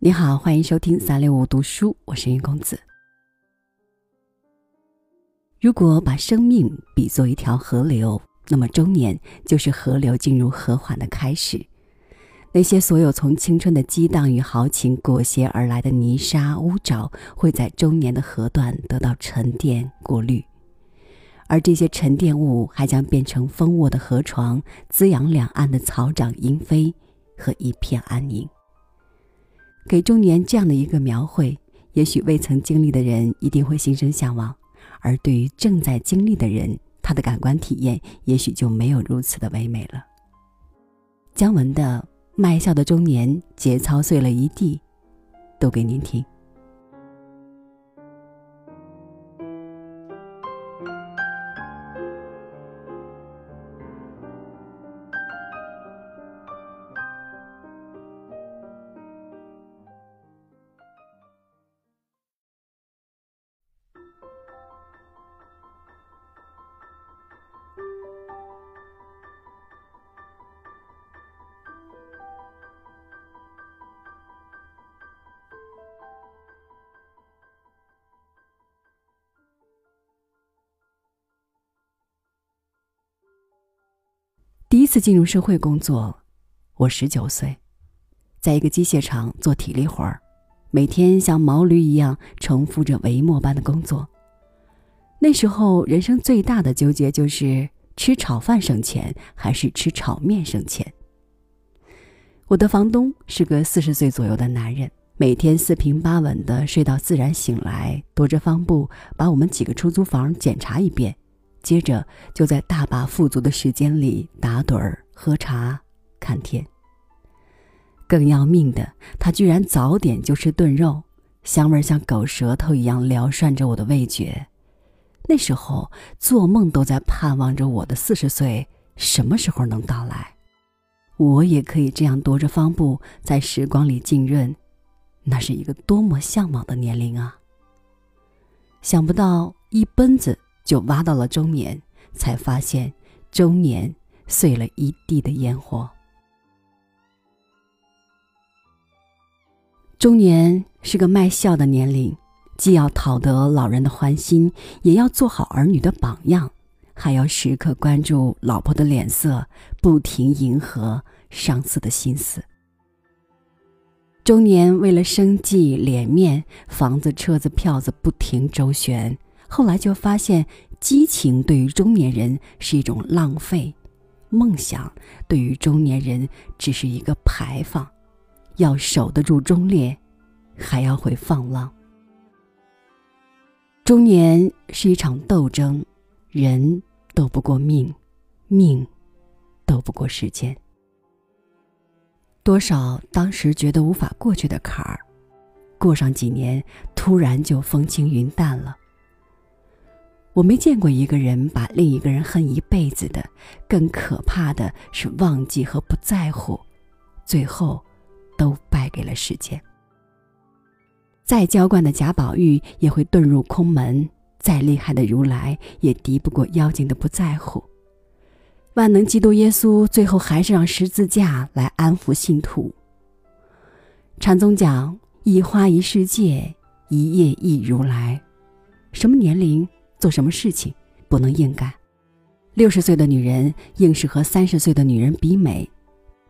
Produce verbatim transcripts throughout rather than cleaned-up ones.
你好，欢迎收听三六五读书，我是云公子。如果把生命比作一条河流，那么中年就是河流进入和缓的开始。那些所有从青春的激荡与豪情裹挟而来的泥沙污沼，会在中年的河段得到沉淀过滤，而这些沉淀物还将变成丰沃的河床，滋养两岸的草长莺飞和一片安宁。给中年这样的一个描绘，也许未曾经历的人一定会心生向往，而对于正在经历的人，他的感官体验也许就没有如此的唯美了。姜文的《卖笑的中年》，节操碎了一地，都给您听。第一次进入社会工作，我十九岁，在一个机械厂做体力活儿，每天像毛驴一样重复着维末般的工作。那时候人生最大的纠结就是吃炒饭省钱还是吃炒面省钱。我的房东是个四十岁左右的男人，每天四平八稳地睡到自然醒来，踱着方步把我们几个出租房检查一遍，接着就在大把富足的时间里打盹儿、喝茶、看天。更要命的，他居然早点就吃炖肉，香味像狗舌头一样撩涮着我的味觉。那时候做梦都在盼望着我的四十岁什么时候能到来，我也可以这样踱着方步在时光里浸润，那是一个多么向往的年龄啊！想不到一奔子就挖到了中年，才发现中年碎了一地的烟火。中年是个卖笑的年龄，既要讨得老人的欢心，也要做好儿女的榜样，还要时刻关注老婆的脸色，不停迎合上司的心思。中年为了生计、脸面、房子、车子、票子不停周旋，后来就发现激情对于中年人是一种浪费，梦想对于中年人只是一个牌坊，要守得住忠烈，还要会放浪。中年是一场斗争，人斗不过命，命斗不过时间。多少当时觉得无法过去的坎儿，过上几年突然就风轻云淡了。我没见过一个人把另一个人恨一辈子的，更可怕的是忘记和不在乎，最后都败给了时间。再娇惯的贾宝玉也会遁入空门，再厉害的如来也敌不过妖精的不在乎。万能基督耶稣最后还是让十字架来安抚信徒。禅宗讲一花一世界，一叶一如来，什么年龄做什么事情不能硬干。六十岁的女人硬是和三十岁的女人比美，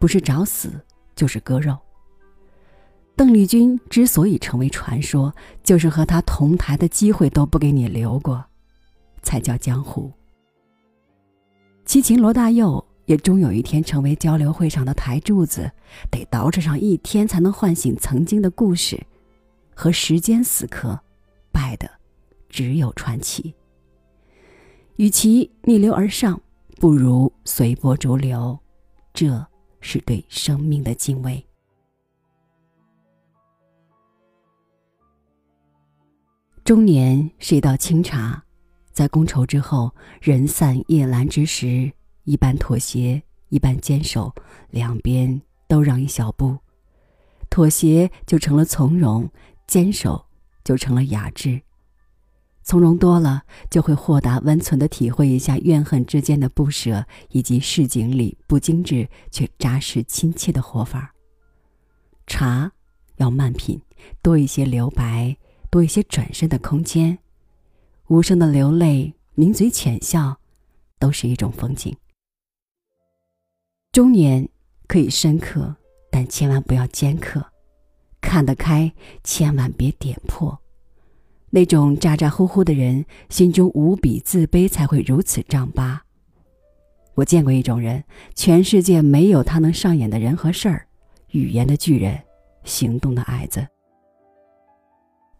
不是找死就是割肉。邓丽君之所以成为传说，就是和她同台的机会都不给你留过，才叫江湖。齐秦罗大佑也终有一天成为交流会上的台柱子，得捯饬上一天才能唤醒曾经的故事，和时间死磕，败的只有传奇。与其逆流而上，不如随波逐流，这是对生命的敬畏。中年是一道清茶，在觥筹之后，人散夜阑之时，一半妥协，一半坚守，两边都让一小步。妥协就成了从容，坚守就成了雅致。从容多了，就会豁达温存地体会一下怨恨之间的不舍，以及市井里不精致却扎实亲切的活法。茶要慢品，多一些留白，多一些转身的空间。无声的流泪，抿嘴浅笑，都是一种风景。中年可以深刻，但千万不要尖刻；看得开，千万别点破。那种咋咋呼呼的人，心中无比自卑，才会如此丈八。我见过一种人，全世界没有他能上演的人和事儿，语言的巨人，行动的矮子。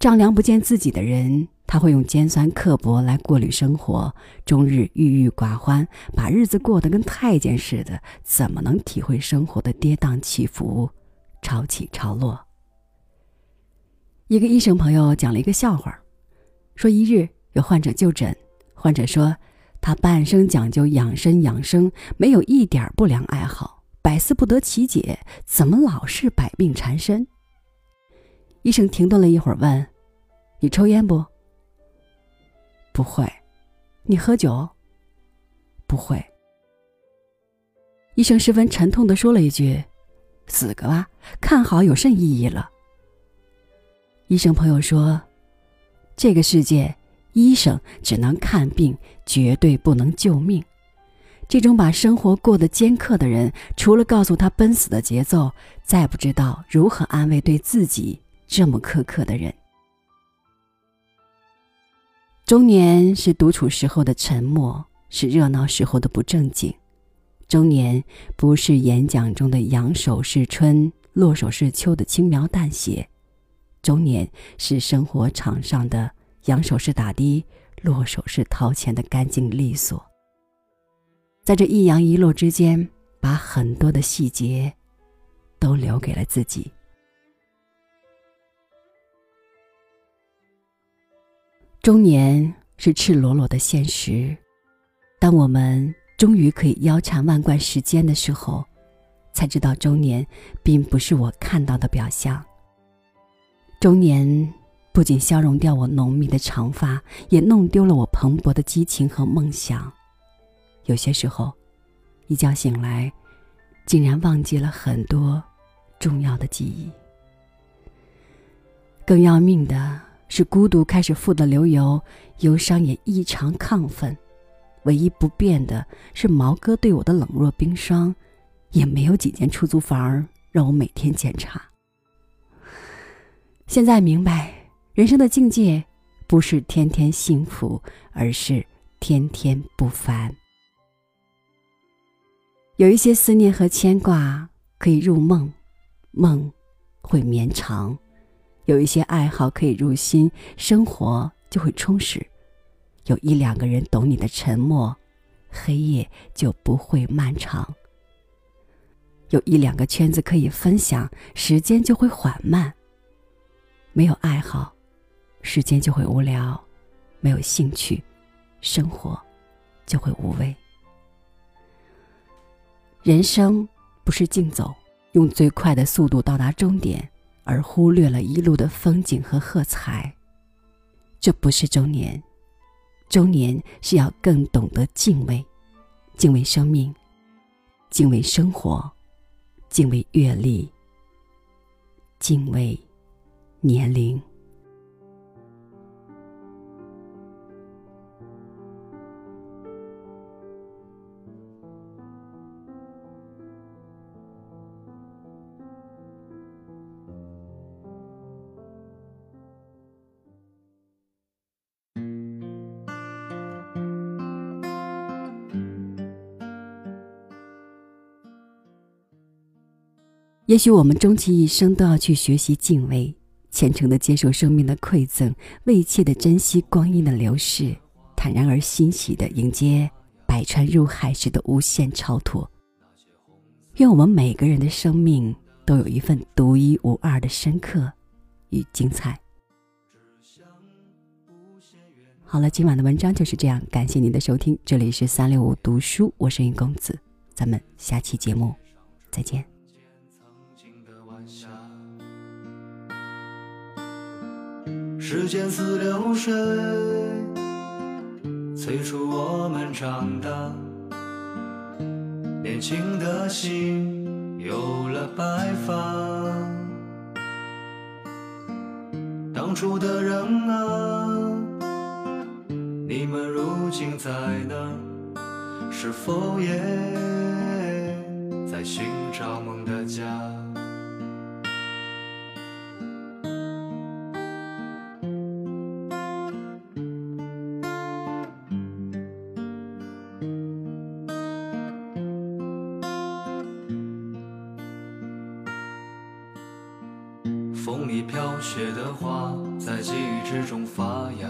丈量不见自己的人，他会用尖酸刻薄来过滤生活，终日郁郁寡欢，把日子过得跟太监似的，怎么能体会生活的跌宕起伏，潮起潮落？一个医生朋友讲了一个笑话，说一日有患者就诊，患者说他半生讲究养生养生，没有一点不良爱好，百思不得其解，怎么老是百病缠身？医生停顿了一会儿问，你抽烟不？不会。你喝酒？不会。医生十分沉痛地说了一句，死个吧，看好有甚意义了。医生朋友说，这个世界医生只能看病，绝对不能救命。这种把生活过得尖刻的人，除了告诉他奔死的节奏，再不知道如何安慰对自己这么苛刻的人。中年是独处时候的沉默，是热闹时候的不正经。中年不是演讲中的扬手是春，落手是秋的轻描淡写，中年是生活场上的扬手是打的，落手是掏钱的干净利索。在这一扬一落之间，把很多的细节都留给了自己。中年是赤裸裸的现实，当我们终于可以腰缠万贯时间的时候，才知道中年并不是我看到的表象。中年不仅消融掉我浓密的长发，也弄丢了我蓬勃的激情和梦想。有些时候，一觉醒来，竟然忘记了很多重要的记忆。更要命的是，孤独开始富得流油，忧伤也异常亢奋。唯一不变的是毛哥对我的冷若冰霜，也没有几间出租房让我每天检查。现在明白，人生的境界不是天天幸福，而是天天不凡。有一些思念和牵挂可以入梦，梦会绵长；有一些爱好可以入心，生活就会充实；有一两个人懂你的沉默，黑夜就不会漫长；有一两个圈子可以分享，时间就会缓慢。没有爱好，时间就会无聊；没有兴趣，生活就会无味。人生不是竞走，用最快的速度到达终点，而忽略了一路的风景和喝彩。这不是中年，中年是要更懂得敬畏，敬畏生命，敬畏生活，敬畏阅历，敬畏年龄。也许我们终其一生都要去学习敬畏，虔诚地接受生命的馈赠，畏切地珍惜光阴的流逝，坦然而欣喜地迎接百川入海时的无限超脱。愿我们每个人的生命都有一份独一无二的深刻与精彩。好了，今晚的文章就是这样，感谢您的收听，这里是三六五读书，我是云公子，咱们下期节目再见。时间似流水，催促我们长大，年轻的心有了白发，当初的人啊，你们如今在哪？是否也在寻找梦的家？风里飘雪的花，在记忆之中发芽。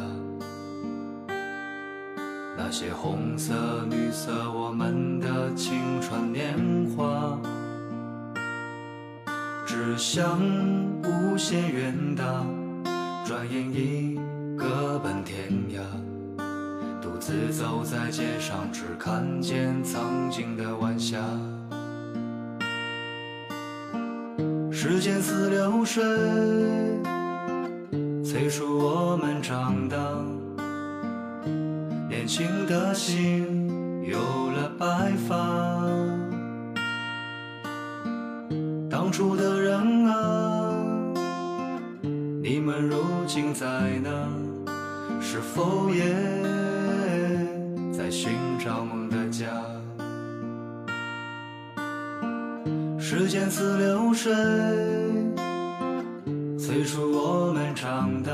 那些红色、绿色，我们的青春年华，志向无限远大，转眼已各奔天涯。独自走在街上，只看见曾经的晚霞。时间似流水，催促我们长大。年轻的心有了白发。当初的人啊，你们如今在哪？是否也在寻找梦的家？时间似流水，催促我们长大。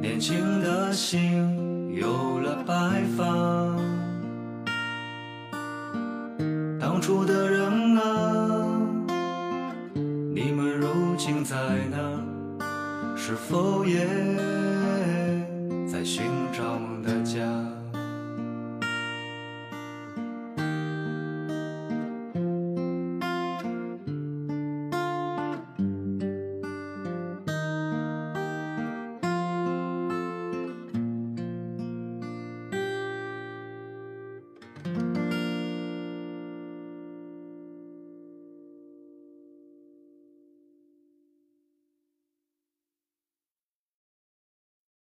年轻的心有了白发。当初的人啊，你们如今在哪？是否也在寻找梦的家？